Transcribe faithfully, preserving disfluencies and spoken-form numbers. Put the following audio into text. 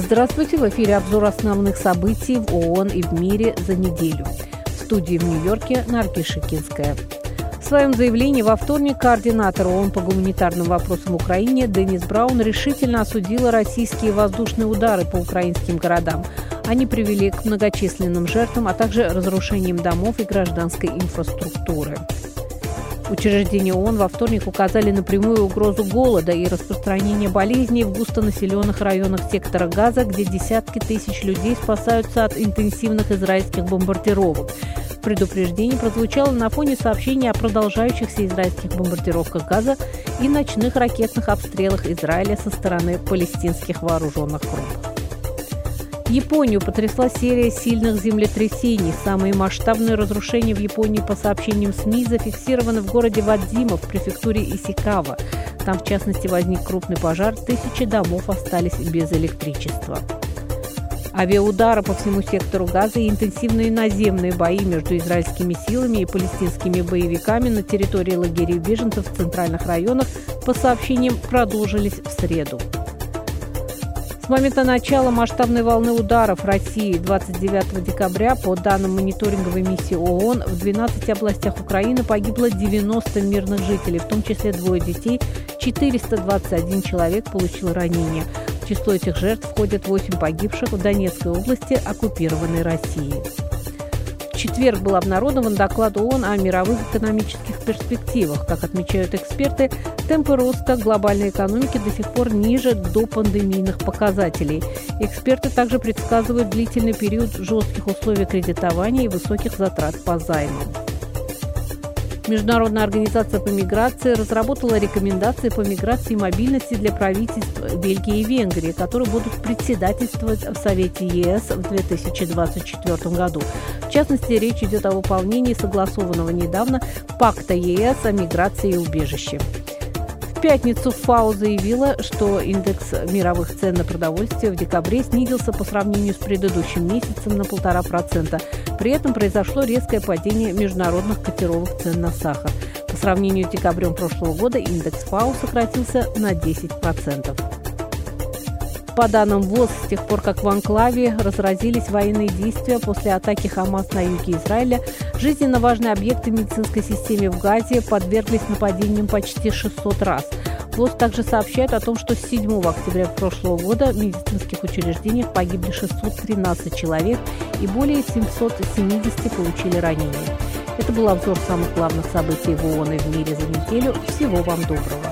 Здравствуйте! В эфире обзор основных событий в ООН и в мире за неделю. В студии в Нью-Йорке Наргис Шикинская. В своем заявлении во вторник координатор ООН по гуманитарным вопросам Украины Денис Браун решительно осудила российские воздушные удары по украинским городам. Они привели к многочисленным жертвам, а также разрушениям домов и гражданской инфраструктуры. Учреждения ООН во вторник указали на прямую угрозу голода и распространения болезней в густонаселенных районах сектора Газа, где десятки тысяч людей спасаются от интенсивных израильских бомбардировок. Предупреждение прозвучало на фоне сообщений о продолжающихся израильских бомбардировках Газа и ночных ракетных обстрелах Израиля со стороны палестинских вооруженных групп. Японию потрясла серия сильных землетрясений. Самые масштабные разрушения в Японии, по сообщениям СМИ, зафиксированы в городе Вадзима в префектуре Исикава. Там, в частности, возник крупный пожар, тысячи домов остались без электричества. Авиаудары по всему сектору Газа и интенсивные наземные бои между израильскими силами и палестинскими боевиками на территории лагерей беженцев в центральных районах, по сообщениям, продолжились в среду. С момента начала масштабной волны ударов России двадцать девятого декабря, по данным мониторинговой миссии ООН, в двенадцати областях Украины погибло девяносто мирных жителей, в том числе двое детей, четыреста двадцать один человек получил ранения. В число этих жертв входят восемь погибших в Донецкой области, оккупированной Россией. В четверг был обнародован доклад ООН о мировых экономических перспективах. Как отмечают эксперты, темпы роста глобальной экономики до сих пор ниже допандемийных показателей. Эксперты также предсказывают длительный период жестких условий кредитования и высоких затрат по займам. Международная организация по миграции разработала рекомендации по миграции и мобильности для правительств Бельгии и Венгрии, которые будут председательствовать в Совете ЕС в две тысячи двадцать четвёртом году. В частности, речь идет о выполнении согласованного недавно пакта ЕС о миграции и убежище. В пятницу ФАО заявила, что индекс мировых цен на продовольствие в декабре снизился по сравнению с предыдущим месяцем на полтора процента. При этом произошло резкое падение международных котировок цен на сахар. По сравнению с декабрем прошлого года индекс ФАО сократился на десять процентов. По данным ВОЗ, с тех пор, как в Анклаве разразились военные действия после атаки Хамас на юге Израиля, жизненно важные объекты медицинской системы в Газе подверглись нападениям почти шестьсот раз. ВОЗ также сообщает о том, что с седьмого октября прошлого года в медицинских учреждениях погибли шестьсот тринадцать человек и более семьсот семьдесят получили ранения. Это был обзор самых главных событий в ООН и в мире за неделю. Всего вам доброго!